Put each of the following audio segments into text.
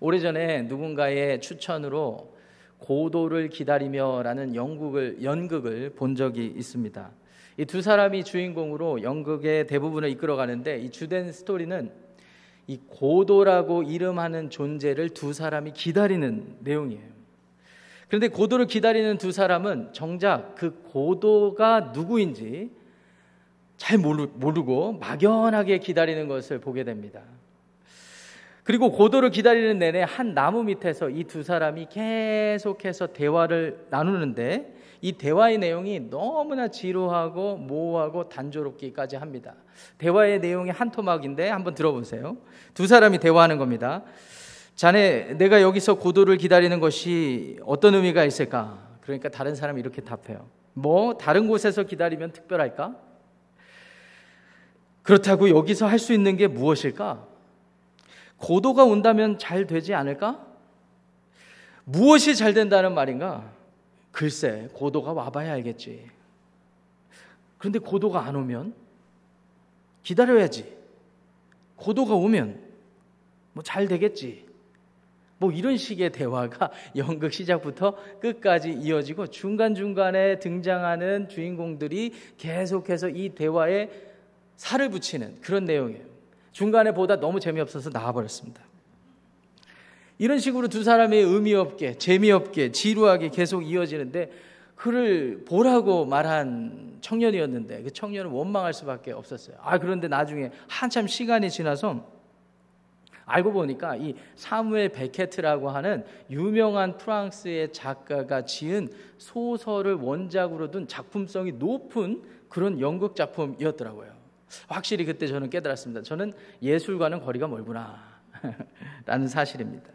오래전에 누군가의 추천으로 고도를 기다리며라는 연극을 본 적이 있습니다. 이 두 사람이 주인공으로 연극의 대부분을 이끌어가는데 이 주된 스토리는 이 고도라고 이름하는 존재를 두 사람이 기다리는 내용이에요. 그런데 고도를 기다리는 두 사람은 정작 그 고도가 누구인지 잘 모르고 막연하게 기다리는 것을 보게 됩니다. 그리고 고도를 기다리는 내내 한 나무 밑에서 이 두 사람이 계속해서 대화를 나누는데 이 대화의 내용이 너무나 지루하고 모호하고 단조롭기까지 합니다. 대화의 내용이 한 토막인데 한번 들어보세요. 두 사람이 대화하는 겁니다. 자네, 내가 여기서 고도를 기다리는 것이 어떤 의미가 있을까? 그러니까 다른 사람이 이렇게 답해요. 뭐, 다른 곳에서 기다리면 특별할까? 그렇다고 여기서 할 수 있는 게 무엇일까? 고도가 온다면 잘 되지 않을까? 무엇이 잘 된다는 말인가? 글쎄, 고도가 와봐야 알겠지. 그런데 고도가 안 오면? 기다려야지. 고도가 오면? 뭐 잘 되겠지. 뭐 이런 식의 대화가 연극 시작부터 끝까지 이어지고 중간중간에 등장하는 주인공들이 계속해서 이 대화에 살을 붙이는 그런 내용이에요. 중간에 보다 너무 재미없어서 나와버렸습니다. 이런 식으로 두 사람이 의미없게, 재미없게, 지루하게 계속 이어지는데 그를 보라고 말한 청년이었는데 그 청년은 원망할 수밖에 없었어요. 그런데 나중에 한참 시간이 지나서 알고 보니까 이 사무엘 베케트라고 하는 유명한 프랑스의 작가가 지은 소설을 원작으로 둔 작품성이 높은 그런 연극 작품이었더라고요. 확실히 그때 저는 깨달았습니다. 저는 예술과는 거리가 멀구나 라는 사실입니다.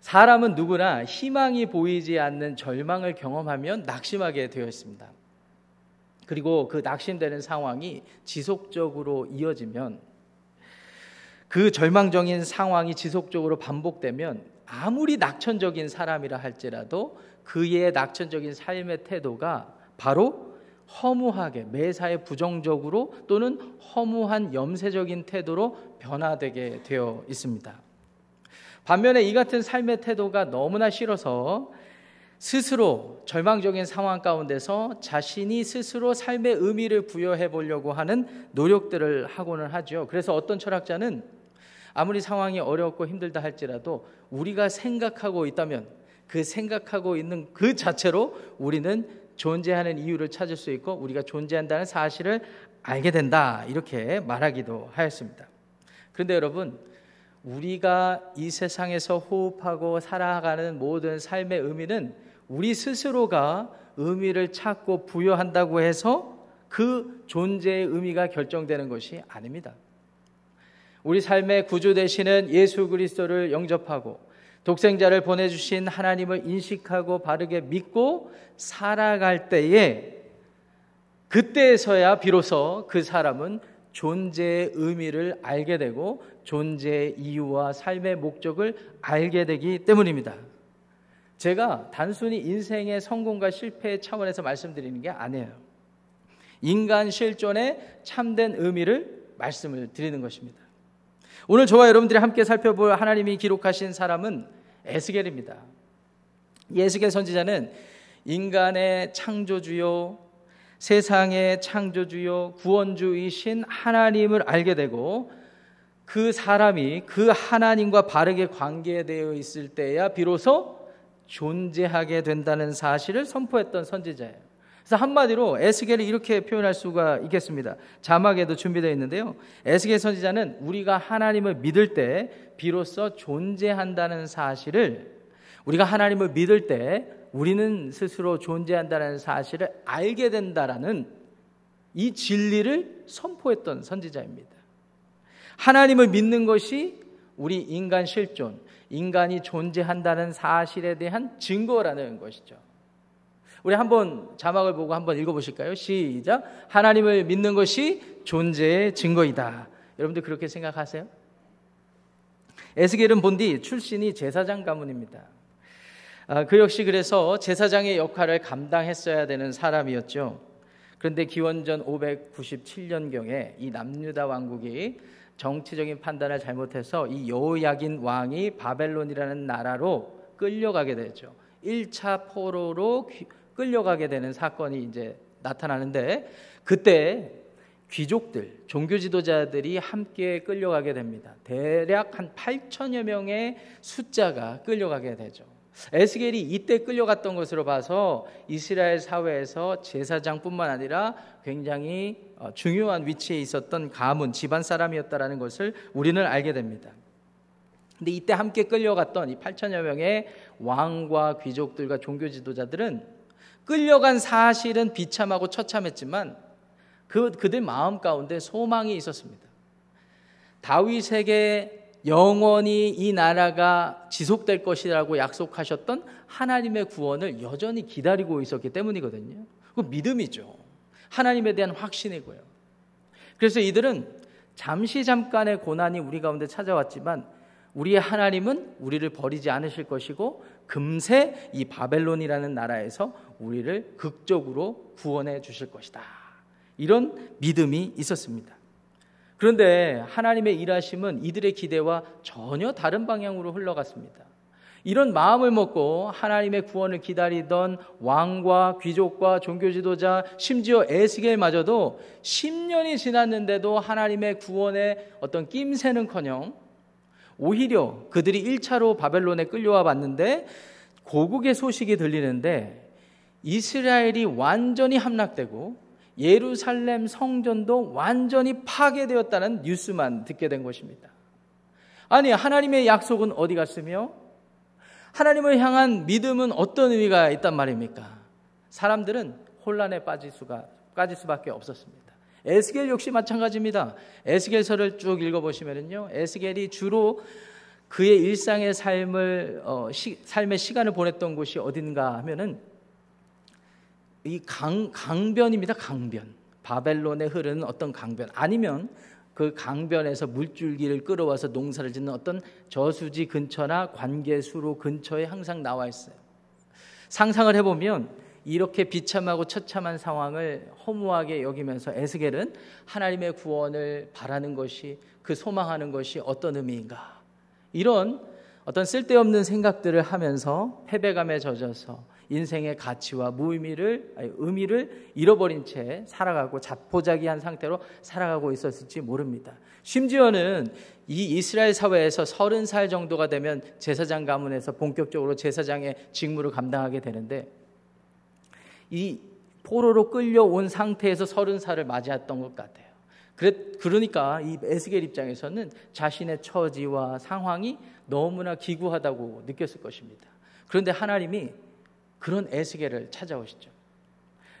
사람은 누구나 희망이 보이지 않는 절망을 경험하면 낙심하게 되어 있습니다. 그리고 그 낙심되는 상황이 지속적으로 이어지면 그 절망적인 상황이 지속적으로 반복되면 아무리 낙천적인 사람이라 할지라도 그의 낙천적인 삶의 태도가 바로 허무하게 매사에 부정적으로 또는 허무한 염세적인 태도로 변화되게 되어 있습니다. 반면에 이 같은 삶의 태도가 너무나 싫어서 스스로 절망적인 상황 가운데서 자신이 스스로 삶의 의미를 부여해 보려고 하는 노력들을 하고는 하죠. 그래서 어떤 철학자는 아무리 상황이 어렵고 힘들다 할지라도 우리가 생각하고 있다면 그 생각하고 있는 그 자체로 우리는 존재하는 이유를 찾을 수 있고 우리가 존재한다는 사실을 알게 된다, 이렇게 말하기도 하였습니다. 그런데 여러분, 우리가 이 세상에서 호흡하고 살아가는 모든 삶의 의미는 우리 스스로가 의미를 찾고 부여한다고 해서 그 존재의 의미가 결정되는 것이 아닙니다. 우리 삶의 구주 되시는 예수 그리스도를 영접하고 독생자를 보내주신 하나님을 인식하고 바르게 믿고 살아갈 때에 그때에서야 비로소 그 사람은 존재의 의미를 알게 되고 존재의 이유와 삶의 목적을 알게 되기 때문입니다. 제가 단순히 인생의 성공과 실패의 차원에서 말씀드리는 게 아니에요. 인간 실존의 참된 의미를 말씀을 드리는 것입니다. 오늘 저와 여러분들이 함께 살펴볼 하나님이 기록하신 사람은 에스겔입니다. 에스겔 선지자는 인간의 창조주요, 세상의 창조주요, 구원주이신 하나님을 알게 되고 그 사람이 그 하나님과 바르게 관계되어 있을 때야 비로소 존재하게 된다는 사실을 선포했던 선지자예요. 그래서 한마디로 에스겔을 이렇게 표현할 수가 있겠습니다. 자막에도 준비되어 있는데요. 에스겔 선지자는 우리가 하나님을 믿을 때 비로소 존재한다는 사실을, 우리가 하나님을 믿을 때 우리는 스스로 존재한다는 사실을 알게 된다라는 이 진리를 선포했던 선지자입니다. 하나님을 믿는 것이 우리 인간 실존, 인간이 존재한다는 사실에 대한 증거라는 것이죠. 우리 한번 자막을 보고 한번 읽어보실까요? 시작! 하나님을 믿는 것이 존재의 증거이다. 여러분들 그렇게 생각하세요? 에스겔은 본디 출신이 제사장 가문입니다. 그 역시 그래서 제사장의 역할을 감당했어야 되는 사람이었죠. 그런데 기원전 597년경에 이 남유다 왕국이 정치적인 판단을 잘못해서 이 여호야긴 왕이 바벨론이라는 나라로 끌려가게 되죠. 1차 포로로 끌려가게 되는 사건이 이제 나타나는데, 그때 귀족들, 종교 지도자들이 함께 끌려가게 됩니다. 대략 한 8천여 명의 숫자가 끌려가게 되죠. 에스겔이 이때 끌려갔던 것으로 봐서 이스라엘 사회에서 제사장뿐만 아니라 굉장히 중요한 위치에 있었던 가문, 집안 사람이었다라는 것을 우리는 알게 됩니다. 근데 이때 함께 끌려갔던 이 8천여 명의 왕과 귀족들과 종교 지도자들은 끌려간 사실은 비참하고 처참했지만 그들 마음 가운데 소망이 있었습니다. 다윗에게 영원히 이 나라가 지속될 것이라고 약속하셨던 하나님의 구원을 여전히 기다리고 있었기 때문이거든요. 그건 믿음이죠. 하나님에 대한 확신이고요. 그래서 이들은 잠깐의 고난이 우리 가운데 찾아왔지만 우리의 하나님은 우리를 버리지 않으실 것이고 금세 이 바벨론이라는 나라에서 우리를 극적으로 구원해 주실 것이다. 이런 믿음이 있었습니다. 그런데 하나님의 일하심은 이들의 기대와 전혀 다른 방향으로 흘러갔습니다. 이런 마음을 먹고 하나님의 구원을 기다리던 왕과 귀족과 종교 지도자, 심지어 에스겔마저도 10년이 지났는데도 하나님의 구원에 어떤 낌새는커녕 오히려 그들이 1차로 바벨론에 끌려와 봤는데 고국의 소식이 들리는데 이스라엘이 완전히 함락되고 예루살렘 성전도 완전히 파괴되었다는 뉴스만 듣게 된 것입니다. 아니, 하나님의 약속은 어디 갔으며 하나님을 향한 믿음은 어떤 의미가 있단 말입니까? 사람들은 혼란에 빠질 수밖에 없었습니다. 에스겔 역시 마찬가지입니다. 에스겔서를 쭉 읽어보시면요, 에스겔이 주로 그의 일상의 삶의 시간을 보냈던 곳이 어딘가 하면은 이 강변입니다. 강변. 바벨론에 흐르는 어떤 강변, 아니면 그 강변에서 물줄기를 끌어와서 농사를 짓는 어떤 저수지 근처나 관계수로 근처에 항상 나와 있어요. 상상을 해보면 이렇게 비참하고 처참한 상황을 허무하게 여기면서 에스겔은 하나님의 구원을 바라는 것이, 그 소망하는 것이 어떤 의미인가, 이런 어떤 쓸데없는 생각들을 하면서 패배감에 젖어서 인생의 가치와 의미를 잃어버린 채 살아가고 자포자기한 상태로 살아가고 있었을지 모릅니다. 심지어는 이 이스라엘 사회에서 30살 정도가 되면 제사장 가문에서 본격적으로 제사장의 직무를 감당하게 되는데, 이 포로로 끌려온 상태에서 30살을 맞이했던 것 같아요. 그러니까 이 에스겔 입장에서는 자신의 처지와 상황이 너무나 기구하다고 느꼈을 것입니다. 그런데 하나님이 그런 에스겔을 찾아오시죠.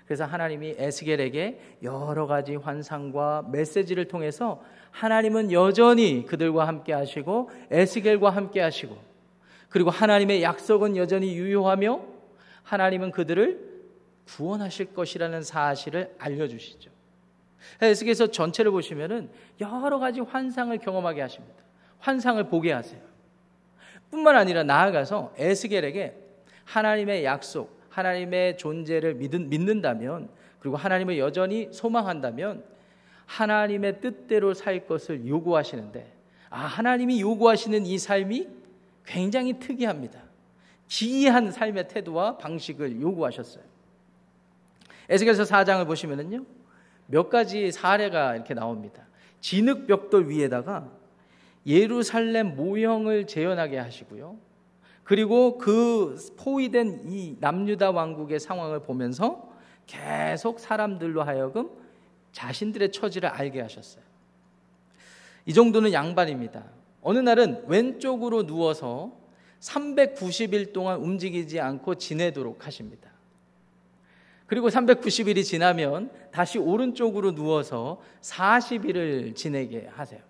그래서 하나님이 에스겔에게 여러 가지 환상과 메시지를 통해서 하나님은 여전히 그들과 함께 하시고 에스겔과 함께 하시고, 그리고 하나님의 약속은 여전히 유효하며 하나님은 그들을 구원하실 것이라는 사실을 알려주시죠. 에스겔서 전체를 보시면은 여러 가지 환상을 경험하게 하십니다. 환상을 보게 하세요. 뿐만 아니라 나아가서 에스겔에게 하나님의 약속, 하나님의 존재를 믿는다면, 그리고 하나님을 여전히 소망한다면 하나님의 뜻대로 살 것을 요구하시는데, 하나님이 요구하시는 이 삶이 굉장히 특이합니다. 기이한 삶의 태도와 방식을 요구하셨어요. 에스겔서 4장을 보시면은요, 몇 가지 사례가 이렇게 나옵니다. 진흙벽돌 위에다가 예루살렘 모형을 재현하게 하시고요, 그리고 그 포위된 이 남유다 왕국의 상황을 보면서 계속 사람들로 하여금 자신들의 처지를 알게 하셨어요. 이 정도는 양반입니다. 어느 날은 왼쪽으로 누워서 390일 동안 움직이지 않고 지내도록 하십니다. 그리고 390일이 지나면 다시 오른쪽으로 누워서 40일을 지내게 하세요.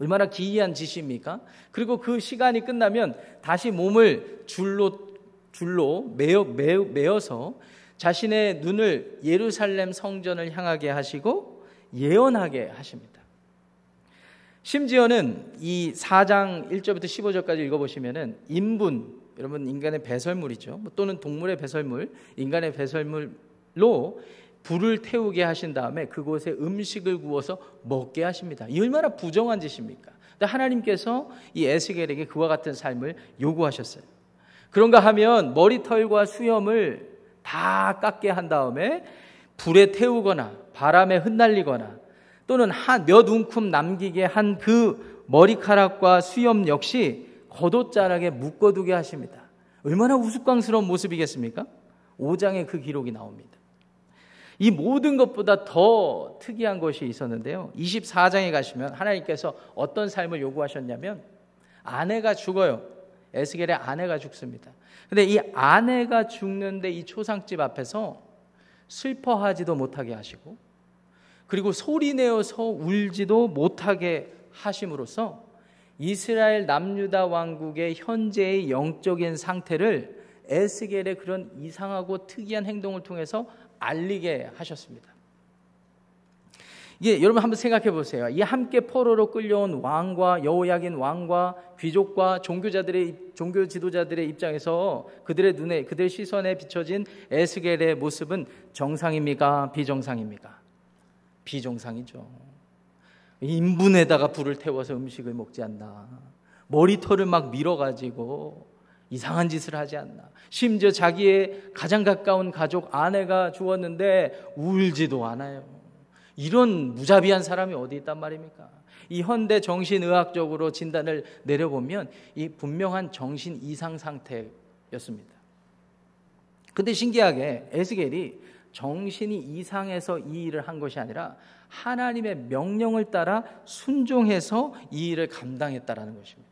얼마나 기이한 짓입니까? 그리고 그 시간이 끝나면 다시 몸을 줄로 매어서 자신의 눈을 예루살렘 성전을 향하게 하시고 예언하게 하십니다. 심지어는 이 4장 1절부터 15절까지 읽어보시면은 인분, 여러분 인간의 배설물이죠. 또는 동물의 배설물, 인간의 배설물로 불을 태우게 하신 다음에 그곳에 음식을 구워서 먹게 하십니다. 이 얼마나 부정한 짓입니까? 근데 하나님께서 이 에스겔에게 그와 같은 삶을 요구하셨어요. 그런가 하면 머리털과 수염을 다 깎게 한 다음에 불에 태우거나 바람에 흩날리거나 또는 한 몇 움큼 남기게 한 그 머리카락과 수염 역시 겉옷자락에 묶어두게 하십니다. 얼마나 우스꽝스러운 모습이겠습니까? 5장에 그 기록이 나옵니다. 이 모든 것보다 더 특이한 것이 있었는데요. 24장에 가시면 하나님께서 어떤 삶을 요구하셨냐면 아내가 죽어요. 에스겔의 아내가 죽습니다. 그런데 이 아내가 죽는데 이 초상집 앞에서 슬퍼하지도 못하게 하시고 그리고 소리내어서 울지도 못하게 하심으로써 이스라엘 남유다 왕국의 현재의 영적인 상태를 에스겔의 그런 이상하고 특이한 행동을 통해서 알리게 하셨습니다. 이게 여러분 한번 생각해 보세요. 이 함께 포로로 끌려온 왕과 여호야긴 왕과 귀족과 종교 지도자들의 입장에서 그들의 눈에 그들의 시선에 비춰진 에스겔의 모습은 정상입니까? 비정상입니까? 비정상이죠. 인분에다가 불을 태워서 음식을 먹지 않나. 머리털을 막 밀어가지고 이상한 짓을 하지 않나. 심지어 자기의 가장 가까운 가족 아내가 죽었는데 울지도 않아요. 이런 무자비한 사람이 어디 있단 말입니까? 이 현대 정신의학적으로 진단을 내려보면 이 분명한 정신 이상 상태였습니다. 근데 신기하게 에스겔이 정신이 이상해서 이 일을 한 것이 아니라 하나님의 명령을 따라 순종해서 이 일을 감당했다라는 것입니다.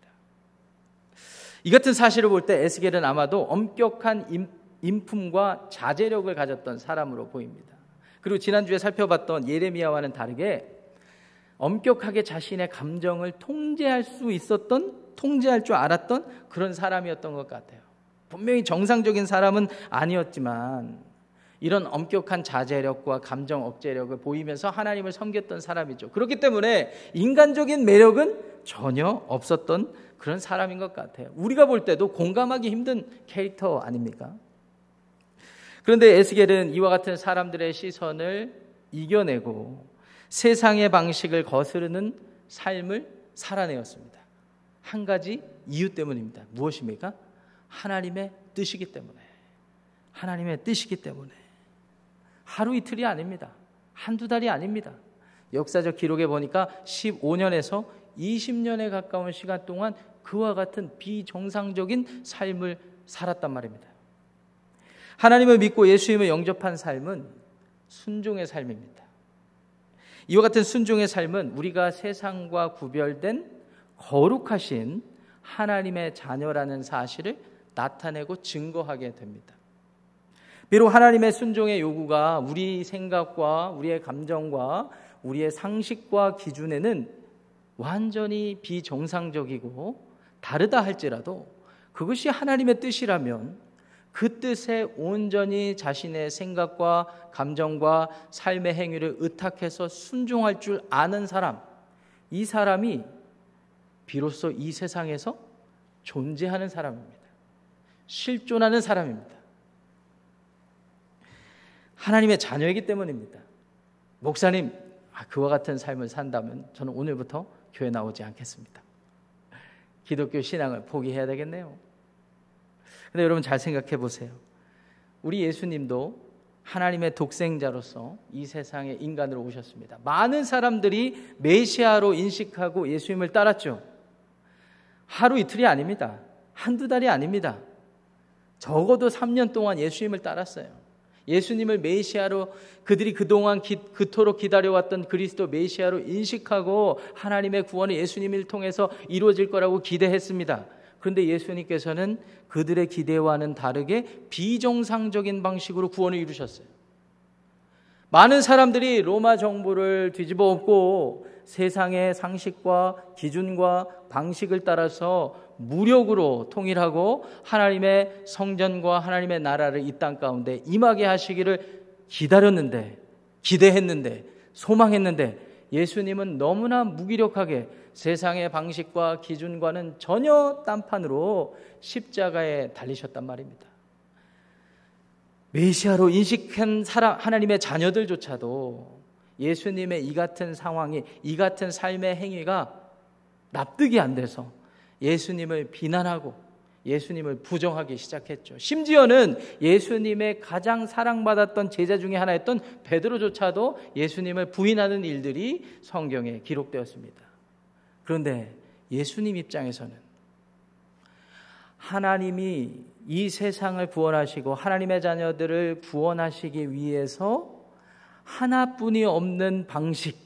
이 같은 사실을 볼 때 에스겔은 아마도 엄격한 인품과 자제력을 가졌던 사람으로 보입니다. 그리고 지난주에 살펴봤던 예레미야와는 다르게 엄격하게 자신의 감정을 통제할 줄 알았던 그런 사람이었던 것 같아요. 분명히 정상적인 사람은 아니었지만 이런 엄격한 자제력과 감정 억제력을 보이면서 하나님을 섬겼던 사람이죠. 그렇기 때문에 인간적인 매력은 전혀 없었던 그런 사람인 것 같아요. 우리가 볼 때도 공감하기 힘든 캐릭터 아닙니까? 그런데 에스겔은 이와 같은 사람들의 시선을 이겨내고 세상의 방식을 거스르는 삶을 살아내었습니다. 한 가지 이유 때문입니다. 무엇입니까? 하나님의 뜻이기 때문에. 하루 이틀이 아닙니다. 한두 달이 아닙니다. 역사적 기록에 보니까 15년에서 20년에 가까운 시간 동안 그와 같은 비정상적인 삶을 살았단 말입니다. 하나님을 믿고 예수님을 영접한 삶은 순종의 삶입니다. 이와 같은 순종의 삶은 우리가 세상과 구별된 거룩하신 하나님의 자녀라는 사실을 나타내고 증거하게 됩니다. 비록 하나님의 순종의 요구가 우리 생각과 우리의 감정과 우리의 상식과 기준에는 완전히 비정상적이고 다르다 할지라도 그것이 하나님의 뜻이라면 그 뜻에 온전히 자신의 생각과 감정과 삶의 행위를 의탁해서 순종할 줄 아는 사람, 이 사람이 비로소 이 세상에서 존재하는 사람입니다. 실존하는 사람입니다. 하나님의 자녀이기 때문입니다. 목사님, 그와 같은 삶을 산다면 저는 오늘부터 교회 나오지 않겠습니다. 기독교 신앙을 포기해야 되겠네요. 근데 여러분 잘 생각해 보세요. 우리 예수님도 하나님의 독생자로서 이 세상에 인간으로 오셨습니다. 많은 사람들이 메시아로 인식하고 예수님을 따랐죠. 하루 이틀이 아닙니다. 한두 달이 아닙니다. 적어도 3년 동안 예수님을 따랐어요. 예수님을 메시아로 그들이 그동안 그토록 기다려왔던 그리스도 메시아로 인식하고 하나님의 구원이 예수님을 통해서 이루어질 거라고 기대했습니다. 그런데 예수님께서는 그들의 기대와는 다르게 비정상적인 방식으로 구원을 이루셨어요. 많은 사람들이 로마 정부를 뒤집어 엎고 세상의 상식과 기준과 방식을 따라서 무력으로 통일하고 하나님의 성전과 하나님의 나라를 이 땅 가운데 임하게 하시기를 기다렸는데, 기대했는데, 소망했는데 예수님은 너무나 무기력하게 세상의 방식과 기준과는 전혀 딴판으로 십자가에 달리셨단 말입니다. 메시아로 인식한 사람, 하나님의 자녀들조차도 예수님의 이 같은 상황이, 이 같은 삶의 행위가 납득이 안 돼서 예수님을 비난하고 예수님을 부정하기 시작했죠. 심지어는 예수님의 가장 사랑받았던 제자 중에 하나였던 베드로조차도 예수님을 부인하는 일들이 성경에 기록되었습니다. 그런데 예수님 입장에서는 하나님이 이 세상을 구원하시고 하나님의 자녀들을 구원하시기 위해서 하나뿐이 없는 방식,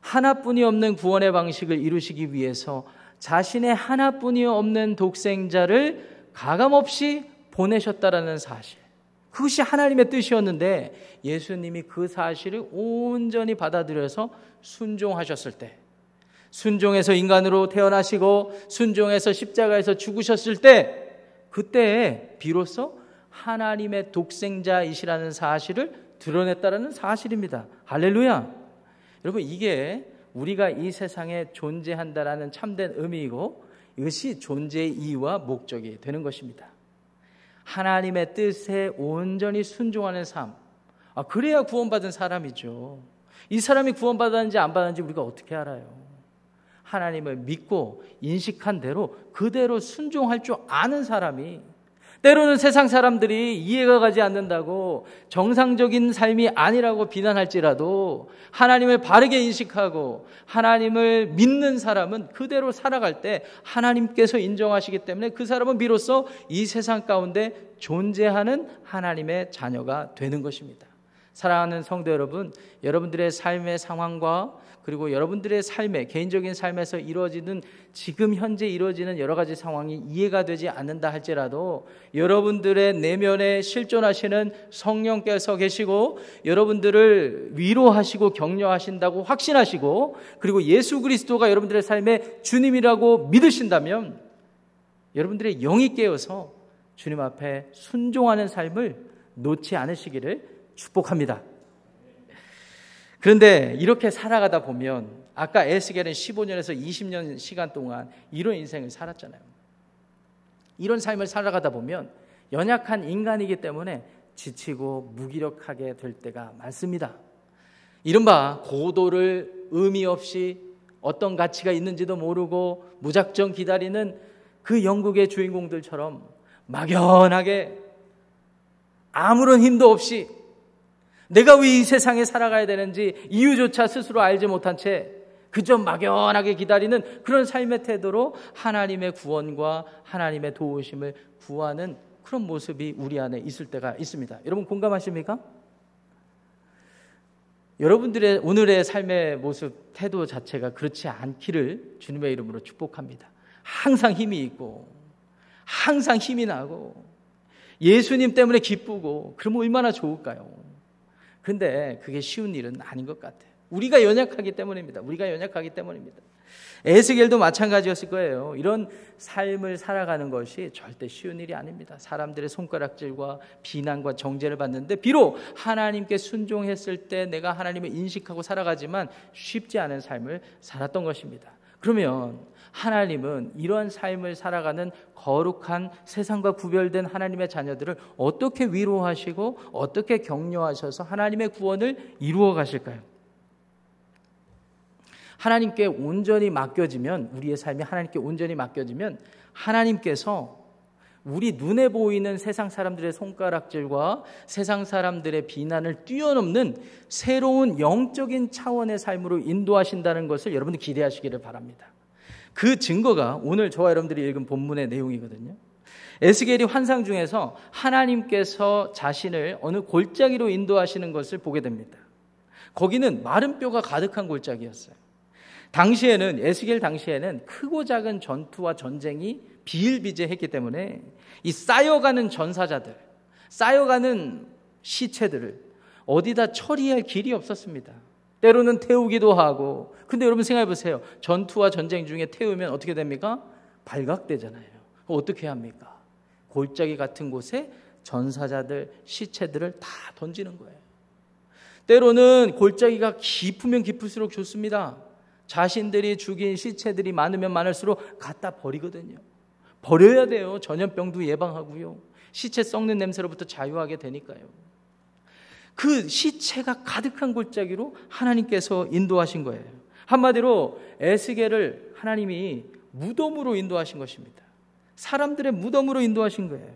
하나뿐이 없는 구원의 방식을 이루시기 위해서 자신의 하나뿐이 없는 독생자를 가감없이 보내셨다라는 사실, 그것이 하나님의 뜻이었는데 예수님이 그 사실을 온전히 받아들여서 순종하셨을 때, 순종해서 인간으로 태어나시고 순종해서 십자가에서 죽으셨을 때, 그때에 비로소 하나님의 독생자이시라는 사실을 드러냈다라는 사실입니다. 할렐루야! 여러분, 이게 우리가 이 세상에 존재한다라는 참된 의미이고, 이것이 존재의 이유와 목적이 되는 것입니다. 하나님의 뜻에 온전히 순종하는 삶, 그래야 구원받은 사람이죠. 이 사람이 구원받았는지 안 받았는지 우리가 어떻게 알아요? 하나님을 믿고 인식한 대로 그대로 순종할 줄 아는 사람이, 때로는 세상 사람들이 이해가 가지 않는다고 정상적인 삶이 아니라고 비난할지라도 하나님을 바르게 인식하고 하나님을 믿는 사람은 그대로 살아갈 때 하나님께서 인정하시기 때문에 그 사람은 비로소 이 세상 가운데 존재하는 하나님의 자녀가 되는 것입니다. 사랑하는 성도 여러분, 여러분들의 삶의 상황과 그리고 여러분들의 삶의 개인적인 삶에서 이루어지는, 지금 현재 이루어지는 여러 가지 상황이 이해가 되지 않는다 할지라도 여러분들의 내면에 실존하시는 성령께서 계시고 여러분들을 위로하시고 격려하신다고 확신하시고, 그리고 예수 그리스도가 여러분들의 삶의 주님이라고 믿으신다면 여러분들의 영이 깨어서 주님 앞에 순종하는 삶을 놓지 않으시기를 축복합니다. 그런데 이렇게 살아가다 보면, 아까 에스겔은 15년에서 20년 시간 동안 이런 인생을 살았잖아요. 이런 삶을 살아가다 보면 연약한 인간이기 때문에 지치고 무기력하게 될 때가 많습니다. 이른바 고도를 의미 없이 어떤 가치가 있는지도 모르고 무작정 기다리는 그 영국의 주인공들처럼 막연하게 아무런 힘도 없이 내가 왜 이 세상에 살아가야 되는지 이유조차 스스로 알지 못한 채 그저 막연하게 기다리는 그런 삶의 태도로 하나님의 구원과 하나님의 도우심을 구하는 그런 모습이 우리 안에 있을 때가 있습니다. 여러분 공감하십니까? 여러분들의 오늘의 삶의 모습, 태도 자체가 그렇지 않기를 주님의 이름으로 축복합니다. 항상 힘이 있고 항상 힘이 나고 예수님 때문에 기쁘고, 그러면 얼마나 좋을까요? 근데 그게 쉬운 일은 아닌 것 같아요. 우리가 연약하기 때문입니다. 우리가 연약하기 때문입니다. 에스겔도 마찬가지였을 거예요. 이런 삶을 살아가는 것이 절대 쉬운 일이 아닙니다. 사람들의 손가락질과 비난과 정죄를 받는데, 비록 하나님께 순종했을 때 내가 하나님을 인식하고 살아가지만 쉽지 않은 삶을 살았던 것입니다. 그러면 하나님은 이러한 삶을 살아가는 거룩한, 세상과 구별된 하나님의 자녀들을 어떻게 위로하시고 어떻게 격려하셔서 하나님의 구원을 이루어 가실까요? 하나님께 온전히 맡겨지면, 우리의 삶이 하나님께 온전히 맡겨지면 하나님께서 우리 눈에 보이는 세상 사람들의 손가락질과 세상 사람들의 비난을 뛰어넘는 새로운 영적인 차원의 삶으로 인도하신다는 것을 여러분들 기대하시기를 바랍니다. 그 증거가 오늘 저와 여러분들이 읽은 본문의 내용이거든요. 에스겔이 환상 중에서 하나님께서 자신을 어느 골짜기로 인도하시는 것을 보게 됩니다. 거기는 마른 뼈가 가득한 골짜기였어요. 당시에는, 에스겔 당시에는 크고 작은 전투와 전쟁이 비일비재했기 때문에 이 쌓여가는 전사자들, 쌓여가는 시체들을 어디다 처리할 길이 없었습니다. 때로는 태우기도 하고, 근데 여러분 생각해 보세요. 전투와 전쟁 중에 태우면 어떻게 됩니까? 발각되잖아요. 어떻게 합니까? 골짜기 같은 곳에 전사자들, 시체들을 다 던지는 거예요. 때로는 골짜기가 깊으면 깊을수록 좋습니다. 자신들이 죽인 시체들이 많으면 많을수록 갖다 버리거든요. 버려야 돼요. 전염병도 예방하고요. 시체 썩는 냄새로부터 자유하게 되니까요. 그 시체가 가득한 골짜기로 하나님께서 인도하신 거예요. 한마디로 에스겔을 하나님이 무덤으로 인도하신 것입니다. 사람들의 무덤으로 인도하신 거예요.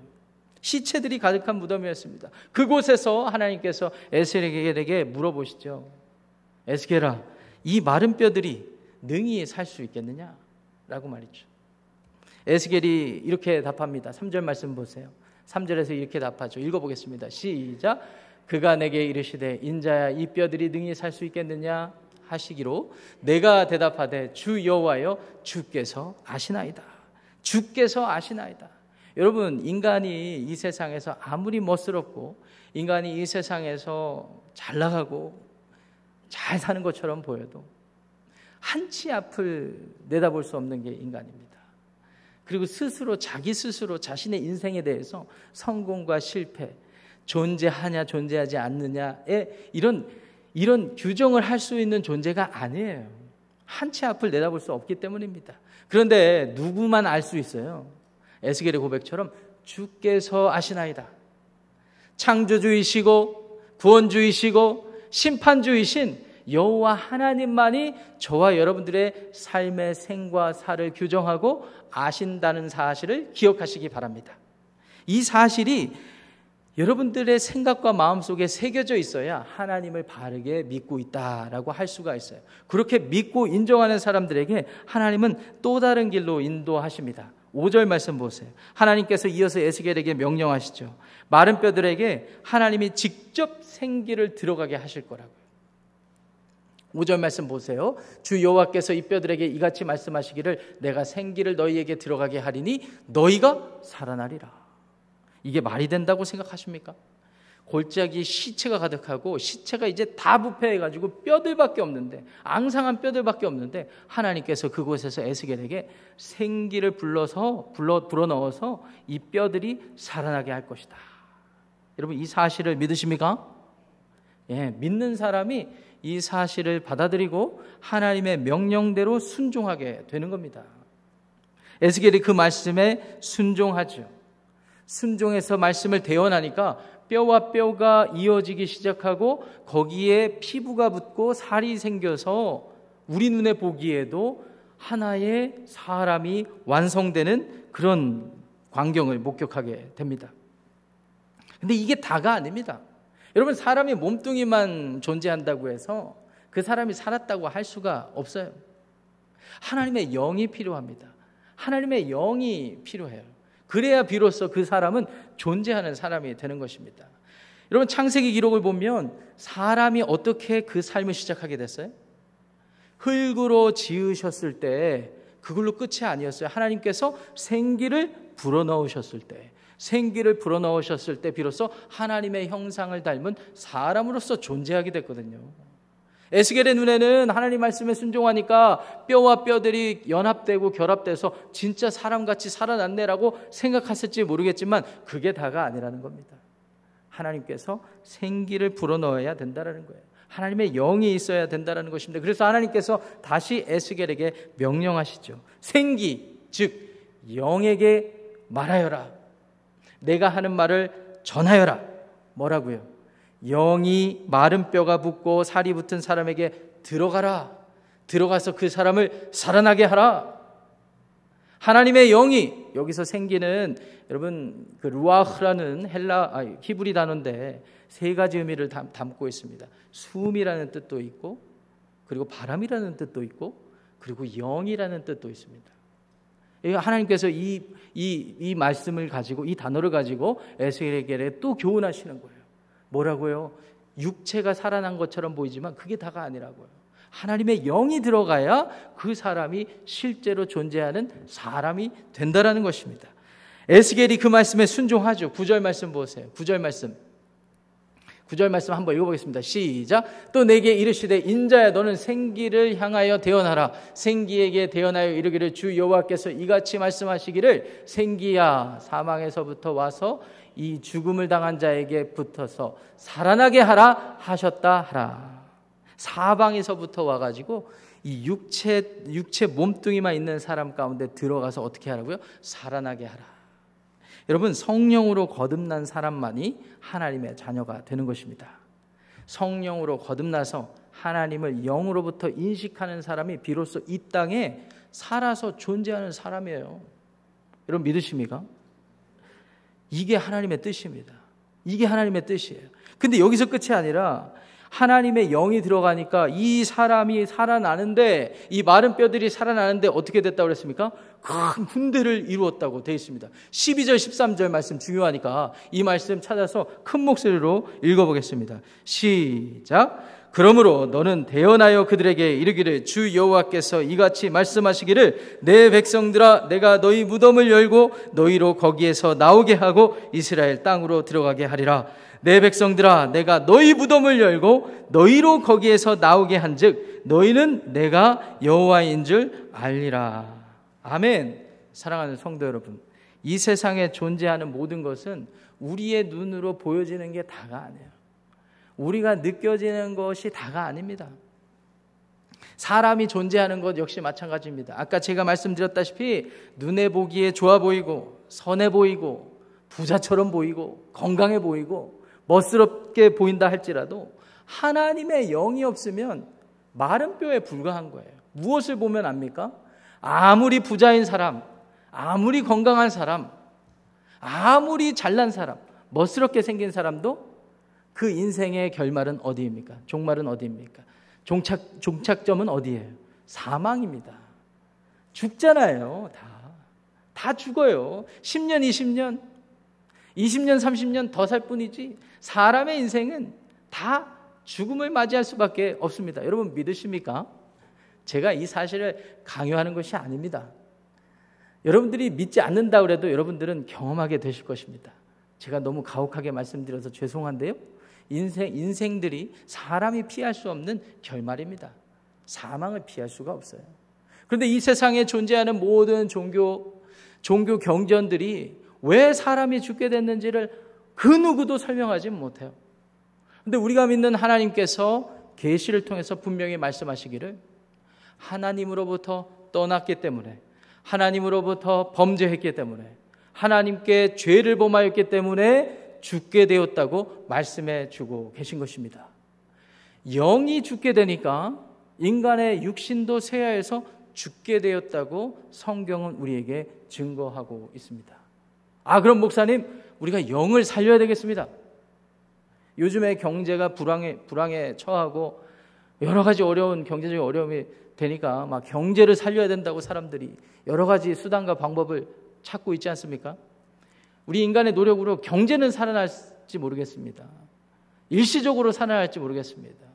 시체들이 가득한 무덤이었습니다. 그곳에서 하나님께서 에스겔에게 물어보시죠. 에스겔아, 이 마른 뼈들이 능히 살 수 있겠느냐? 라고 말이죠. 에스겔이 이렇게 답합니다. 3절 말씀 보세요. 3절에서 이렇게 답하죠. 읽어보겠습니다. 시작. 그가 내게 이르시되 인자야 이 뼈들이 능히 살 수 있겠느냐 하시기로 내가 대답하되 주 여호와여 주께서 아시나이다. 주께서 아시나이다. 여러분, 인간이 이 세상에서 아무리 멋스럽고 인간이 이 세상에서 잘 나가고 잘 사는 것처럼 보여도 한치 앞을 내다볼 수 없는 게 인간입니다. 그리고 자기 스스로 자신의 인생에 대해서 성공과 실패, 존재하냐 존재하지 않느냐에 이런 규정을 할 수 있는 존재가 아니에요. 한치 앞을 내다볼 수 없기 때문입니다. 그런데 누구만 알 수 있어요? 에스겔의 고백처럼 주께서 아시나이다. 창조주이시고 구원주이시고 심판주이신 여호와 하나님만이 저와 여러분들의 삶의 생과 사를 규정하고 아신다는 사실을 기억하시기 바랍니다. 이 사실이 여러분들의 생각과 마음속에 새겨져 있어야 하나님을 바르게 믿고 있다라고 할 수가 있어요. 그렇게 믿고 인정하는 사람들에게 하나님은 또 다른 길로 인도하십니다. 5절 말씀 보세요. 하나님께서 이어서 에스겔에게 명령하시죠. 마른 뼈들에게 하나님이 직접 생기를 들어가게 하실 거라고요. 5절 말씀 보세요. 주 여호와께서 이 뼈들에게 이같이 말씀하시기를 내가 생기를 너희에게 들어가게 하리니 너희가 살아나리라. 이게 말이 된다고 생각하십니까? 골짜기 시체가 가득하고 시체가 이제 다 부패해가지고 뼈들밖에 없는데, 앙상한 뼈들밖에 없는데 하나님께서 그곳에서 에스겔에게 생기를 불어넣어서 이 뼈들이 살아나게 할 것이다. 여러분, 이 사실을 믿으십니까? 예, 믿는 사람이 이 사실을 받아들이고 하나님의 명령대로 순종하게 되는 겁니다. 에스겔이 그 말씀에 순종하죠. 순종해서 말씀을 대언하니까 뼈와 뼈가 이어지기 시작하고 거기에 피부가 붙고 살이 생겨서 우리 눈에 보기에도 하나의 사람이 완성되는 그런 광경을 목격하게 됩니다. 근데 이게 다가 아닙니다. 여러분, 사람이 몸뚱이만 존재한다고 해서 그 사람이 살았다고 할 수가 없어요. 하나님의 영이 필요합니다. 하나님의 영이 필요해요. 그래야 비로소 그 사람은 존재하는 사람이 되는 것입니다. 여러분, 창세기 기록을 보면 사람이 어떻게 그 삶을 시작하게 됐어요? 흙으로 지으셨을 때 그걸로 끝이 아니었어요. 하나님께서 생기를 불어넣으셨을 때 비로소 하나님의 형상을 닮은 사람으로서 존재하게 됐거든요. 에스겔의 눈에는 하나님 말씀에 순종하니까 뼈와 뼈들이 연합되고 결합돼서 진짜 사람같이 살아났네라고 생각했을지 모르겠지만 그게 다가 아니라는 겁니다. 하나님께서 생기를 불어넣어야 된다는 거예요. 하나님의 영이 있어야 된다는 것입니다. 그래서 하나님께서 다시 에스겔에게 명령하시죠. 생기, 즉 영에게 말하여라. 내가 하는 말을 전하여라. 뭐라고요? 영이 마른 뼈가 붙고 살이 붙은 사람에게 들어가라. 들어가서 그 사람을 살아나게 하라. 하나님의 영이, 여기서 생기는 여러분 그 루아흐라는 히브리 단어인데 세 가지 의미를 담고 있습니다. 숨이라는 뜻도 있고, 그리고 바람이라는 뜻도 있고, 그리고 영이라는 뜻도 있습니다. 하나님께서 이 말씀을 가지고, 이 단어를 가지고 에스겔에게 또 교훈하시는 거예요. 뭐라고요? 육체가 살아난 것처럼 보이지만 그게 다가 아니라고요. 하나님의 영이 들어가야 그 사람이 실제로 존재하는 사람이 된다라는 것입니다. 에스겔이 그 말씀에 순종하죠. 9절 말씀 보세요. 9절 말씀 한번 읽어보겠습니다. 시작. 또 내게 이르시되 인자야 너는 생기를 향하여 대언하라. 생기에게 대언하여 이르기를 주 여호와께서 이같이 말씀하시기를 생기야 사망에서부터 와서 이 죽음을 당한 자에게 붙어서 살아나게 하라 하셨다 하라. 사방에서부터 와가지고 이 육체 몸뚱이만 있는 사람 가운데 들어가서 어떻게 하라고요? 살아나게 하라. 여러분, 성령으로 거듭난 사람만이 하나님의 자녀가 되는 것입니다. 성령으로 거듭나서 하나님을 영으로부터 인식하는 사람이 비로소 이 땅에 살아서 존재하는 사람이에요. 여러분 믿으십니까? 이게 하나님의 뜻입니다. 이게 하나님의 뜻이에요. 근데 여기서 끝이 아니라 하나님의 영이 들어가니까 이 사람이 살아나는데, 이 마른 뼈들이 살아나는데 어떻게 됐다고 그랬습니까? 큰 군대를 이루었다고 되어 있습니다. 12절 13절 말씀 중요하니까 이 말씀 찾아서 큰 목소리로 읽어보겠습니다. 시작! 그러므로 너는 대언하여 그들에게 이르기를 주 여호와께서 이같이 말씀하시기를 내 백성들아 내가 너희 무덤을 열고 너희로 거기에서 나오게 하고 이스라엘 땅으로 들어가게 하리라. 내 백성들아 내가 너희 무덤을 열고 너희로 거기에서 나오게 한즉 너희는 내가 여호와인 줄 알리라. 아멘. 사랑하는 성도 여러분, 이 세상에 존재하는 모든 것은 우리의 눈으로 보여지는 게 다가 아니에요. 우리가 느껴지는 것이 다가 아닙니다. 사람이 존재하는 것 역시 마찬가지입니다. 아까 제가 말씀드렸다시피 눈에 보기에 좋아 보이고 선해 보이고 부자처럼 보이고 건강해 보이고 멋스럽게 보인다 할지라도 하나님의 영이 없으면 마른 뼈에 불과한 거예요. 무엇을 보면 압니까? 아무리 부자인 사람, 아무리 건강한 사람, 아무리 잘난 사람, 멋스럽게 생긴 사람도 그 인생의 결말은 어디입니까? 종말은 어디입니까? 종착점은 어디예요? 사망입니다. 죽잖아요. 다 죽어요. 10년, 20년, 20년, 30년 더 살 뿐이지 사람의 인생은 다 죽음을 맞이할 수밖에 없습니다. 여러분 믿으십니까? 제가 이 사실을 강요하는 것이 아닙니다. 여러분들이 믿지 않는다고 해도 여러분들은 경험하게 되실 것입니다. 제가 너무 가혹하게 말씀드려서 죄송한데요. 인생들이 사람이 피할 수 없는 결말입니다. 사망을 피할 수가 없어요. 그런데 이 세상에 존재하는 모든 종교 경전들이 왜 사람이 죽게 됐는지를 그 누구도 설명하지 못해요. 그런데 우리가 믿는 하나님께서 계시를 통해서 분명히 말씀하시기를 하나님으로부터 떠났기 때문에, 하나님으로부터 범죄했기 때문에, 하나님께 죄를 범하였기 때문에 죽게 되었다고 말씀해 주고 계신 것입니다. 영이 죽게 되니까 인간의 육신도 쇠하여서 죽게 되었다고 성경은 우리에게 증거하고 있습니다. 아, 그럼 목사님, 우리가 영을 살려야 되겠습니다. 요즘에 경제가 불황에 처하고 여러 가지 어려운 경제적인 어려움이 되니까 막 경제를 살려야 된다고 사람들이 여러 가지 수단과 방법을 찾고 있지 않습니까? 우리 인간의 노력으로 경제는 살아날지 모르겠습니다. 일시적으로 살아날지 모르겠습니다.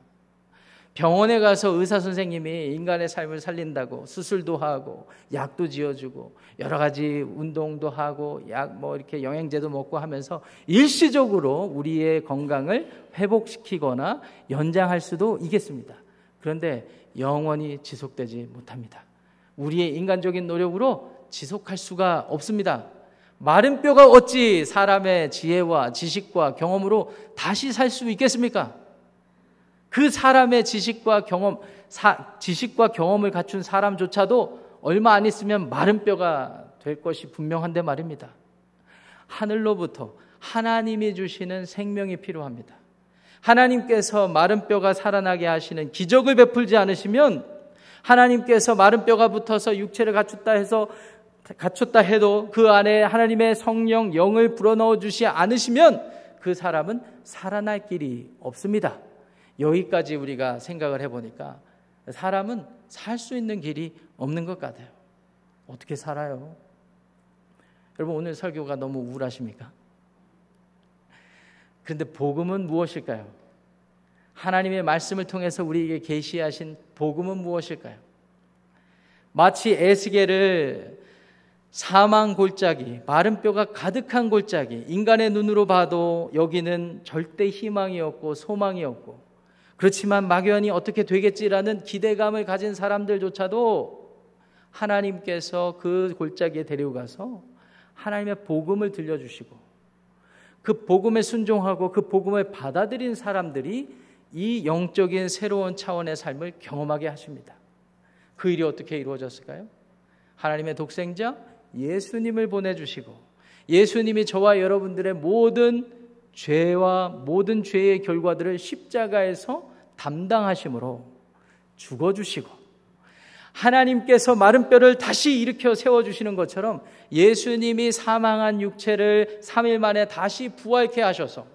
병원에 가서 의사 선생님이 인간의 삶을 살린다고 수술도 하고 약도 지어주고 여러 가지 운동도 하고 약 뭐 이렇게 영양제도 먹고 하면서 일시적으로 우리의 건강을 회복시키거나 연장할 수도 있겠습니다. 그런데 영원히 지속되지 못합니다. 우리의 인간적인 노력으로 지속할 수가 없습니다. 마른 뼈가 어찌 사람의 지혜와 지식과 경험으로 다시 살 수 있겠습니까? 그 사람의 지식과 경험을 갖춘 사람조차도 얼마 안 있으면 마른 뼈가 될 것이 분명한데 말입니다. 하늘로부터 하나님이 주시는 생명이 필요합니다. 하나님께서 마른 뼈가 살아나게 하시는 기적을 베풀지 않으시면, 하나님께서 마른 뼈가 붙어서 육체를 갖췄다 해도 그 안에 하나님의 성령, 영을 불어넣어 주시 않으시면 그 사람은 살아날 길이 없습니다. 여기까지 우리가 생각을 해보니까 사람은 살 수 있는 길이 없는 것 같아요. 어떻게 살아요? 여러분, 오늘 설교가 너무 우울하십니까? 그런데 복음은 무엇일까요? 하나님의 말씀을 통해서 우리에게 계시하신 복음은 무엇일까요? 마치 에스겔을 사망 골짜기, 마른 뼈가 가득한 골짜기, 인간의 눈으로 봐도 여기는 절대 희망이 없고 소망이 없고, 그렇지만 막연히 어떻게 되겠지라는 기대감을 가진 사람들조차도 하나님께서 그 골짜기에 데려가서 하나님의 복음을 들려주시고 그 복음에 순종하고 그 복음을 받아들인 사람들이 이 영적인 새로운 차원의 삶을 경험하게 하십니다. 그 일이 어떻게 이루어졌을까요? 하나님의 독생자 예수님을 보내주시고 예수님이 저와 여러분들의 모든 죄와 모든 죄의 결과들을 십자가에서 담당하심으로 죽어주시고 하나님께서 마른 뼈를 다시 일으켜 세워주시는 것처럼 예수님이 사망한 육체를 3일 만에 다시 부활케 하셔서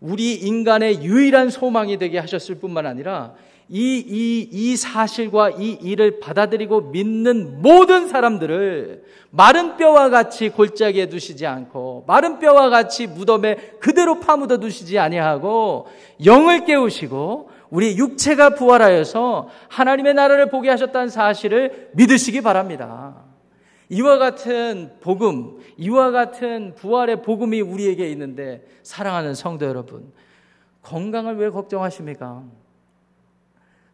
우리 인간의 유일한 소망이 되게 하셨을 뿐만 아니라 이 사실과 이 일을 받아들이고 믿는 모든 사람들을 마른 뼈와 같이 골짜기에 두시지 않고 마른 뼈와 같이 무덤에 그대로 파묻어 두시지 아니하고 영을 깨우시고 우리 육체가 부활하여서 하나님의 나라를 보게 하셨다는 사실을 믿으시기 바랍니다. 이와 같은 복음, 이와 같은 부활의 복음이 우리에게 있는데 사랑하는 성도 여러분, 건강을 왜 걱정하십니까?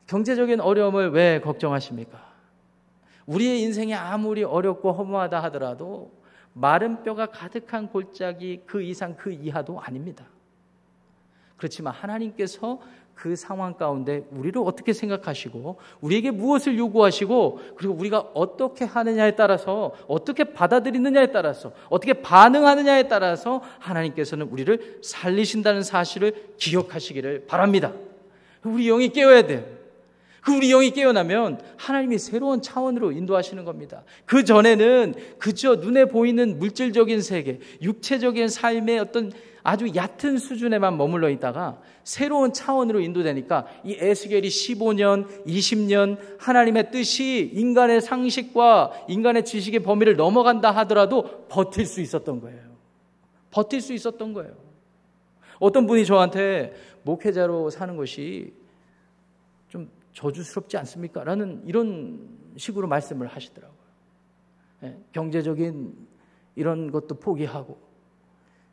경제적인 어려움을 왜 걱정하십니까? 우리의 인생이 아무리 어렵고 허무하다 하더라도 마른 뼈가 가득한 골짜기 그 이상 그 이하도 아닙니다. 그렇지만 하나님께서 그 상황 가운데 우리를 어떻게 생각하시고 우리에게 무엇을 요구하시고 그리고 우리가 어떻게 하느냐에 따라서 어떻게 받아들이느냐에 따라서 어떻게 반응하느냐에 따라서 하나님께서는 우리를 살리신다는 사실을 기억하시기를 바랍니다. 우리 영이 깨어야 돼요. 우리 영이 깨어나면 하나님이 새로운 차원으로 인도하시는 겁니다. 그 전에는 그저 눈에 보이는 물질적인 세계, 육체적인 삶의 어떤 아주 얕은 수준에만 머물러 있다가 새로운 차원으로 인도되니까 이 에스겔이 15년, 20년 하나님의 뜻이 인간의 상식과 인간의 지식의 범위를 넘어간다 하더라도 버틸 수 있었던 거예요. 버틸 수 있었던 거예요. 어떤 분이 저한테 목회자로 사는 것이 좀 저주스럽지 않습니까? 라는 이런 식으로 말씀을 하시더라고요. 경제적인 이런 것도 포기하고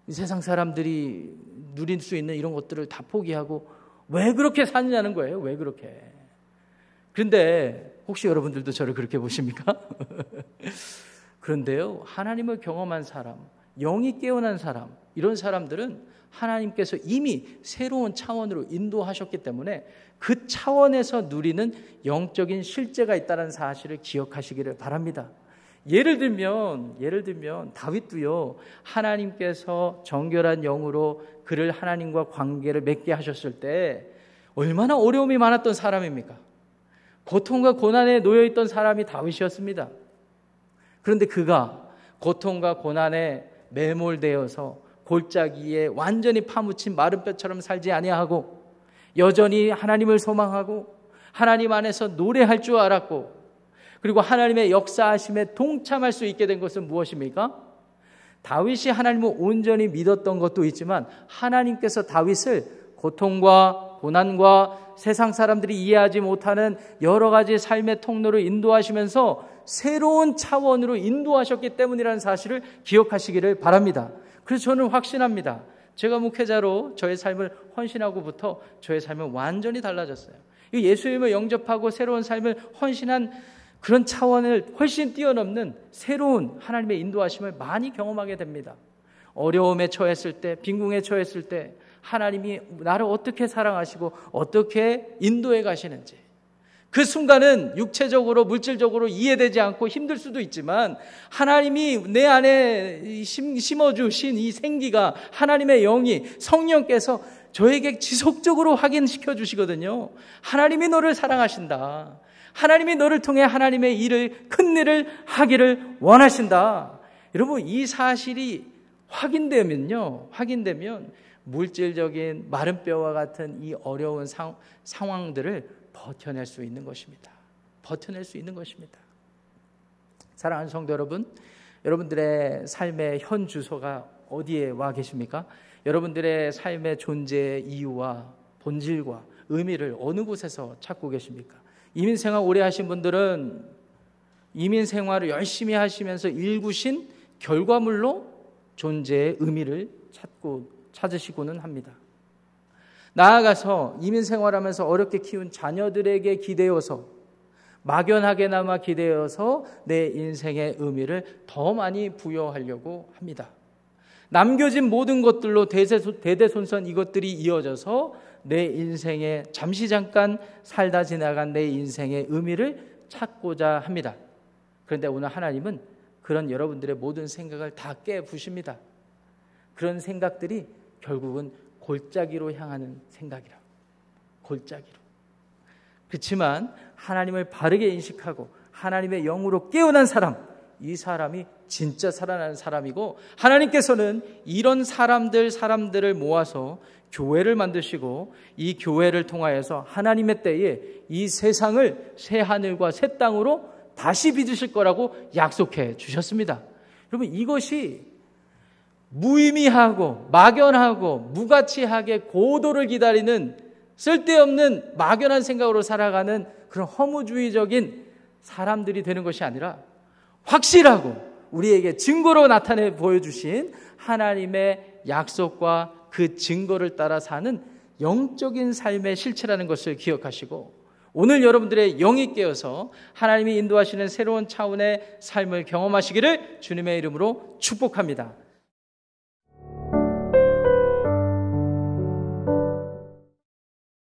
세상 사람들이 누릴 수 있는 이런 것들을 다 포기하고 왜 그렇게 사느냐는 거예요. 왜 그렇게. 그런데 혹시 여러분들도 저를 그렇게 보십니까? 그런데요, 하나님을 경험한 사람, 영이 깨어난 사람, 이런 사람들은 하나님께서 이미 새로운 차원으로 인도하셨기 때문에 그 차원에서 누리는 영적인 실제가 있다는 사실을 기억하시기를 바랍니다. 예를 들면 다윗도요, 하나님께서 정결한 영으로 그를 하나님과 관계를 맺게 하셨을 때 얼마나 어려움이 많았던 사람입니까? 고통과 고난에 놓여있던 사람이 다윗이었습니다. 그런데 그가 고통과 고난에 매몰되어서 골짜기에 완전히 파묻힌 마른 뼈처럼 살지 아니하고 여전히 하나님을 소망하고 하나님 안에서 노래할 줄 알았고 그리고 하나님의 역사하심에 동참할 수 있게 된 것은 무엇입니까? 다윗이 하나님을 온전히 믿었던 것도 있지만 하나님께서 다윗을 고통과 고난과 세상 사람들이 이해하지 못하는 여러 가지 삶의 통로로 인도하시면서 새로운 차원으로 인도하셨기 때문이라는 사실을 기억하시기를 바랍니다. 그래서 저는 확신합니다. 제가 목회자로 저의 삶을 헌신하고부터 저의 삶은 완전히 달라졌어요. 예수님을 영접하고 새로운 삶을 헌신한 그런 차원을 훨씬 뛰어넘는 새로운 하나님의 인도하심을 많이 경험하게 됩니다. 어려움에 처했을 때, 빈궁에 처했을 때 하나님이 나를 어떻게 사랑하시고 어떻게 인도해 가시는지 그 순간은 육체적으로 물질적으로 이해되지 않고 힘들 수도 있지만 하나님이 내 안에 심어주신 이 생기가 하나님의 영이 성령께서 저에게 지속적으로 확인시켜 주시거든요. 하나님이 너를 사랑하신다. 하나님이 너를 통해 하나님의 일을, 큰 일을 하기를 원하신다. 여러분, 이 사실이 확인되면 물질적인 마른 뼈와 같은 이 어려운 상황들을 버텨낼 수 있는 것입니다. 버텨낼 수 있는 것입니다. 사랑하는 성도 여러분, 여러분들의 삶의 현 주소가 어디에 와 계십니까? 여러분들의 삶의 존재의 이유와 본질과 의미를 어느 곳에서 찾고 계십니까? 이민생활 오래 하신 분들은 이민생활을 열심히 하시면서 일구신 결과물로 존재의 의미를 찾으시고는 합니다. 나아가서 이민생활하면서 어렵게 키운 자녀들에게 기대어서 막연하게나마 기대어서 내 인생의 의미를 더 많이 부여하려고 합니다. 남겨진 모든 것들로 대대손손 이것들이 이어져서 내 인생에 잠시 잠깐 살다 지나간 내 인생의 의미를 찾고자 합니다. 그런데 오늘 하나님은 그런 여러분들의 모든 생각을 다 깨부십니다. 그런 생각들이 결국은 골짜기로 향하는 생각이라. 골짜기로. 그렇지만 하나님을 바르게 인식하고 하나님의 영으로 깨어난 사람, 이 사람이 진짜 살아나는 사람이고, 하나님께서는 이런 사람들을 모아서 교회를 만드시고 이 교회를 통하여서 하나님의 때에 이 세상을 새 하늘과 새 땅으로 다시 빚으실 거라고 약속해 주셨습니다. 여러분, 이것이 무의미하고 막연하고 무가치하게 고도를 기다리는 쓸데없는 막연한 생각으로 살아가는 그런 허무주의적인 사람들이 되는 것이 아니라, 확실하고 우리에게 증거로 나타내 보여주신 하나님의 약속과 그 증거를 따라 사는 영적인 삶의 실체라는 것을 기억하시고, 오늘 여러분들의 영이 깨어서 하나님이 인도하시는 새로운 차원의 삶을 경험하시기를 주님의 이름으로 축복합니다.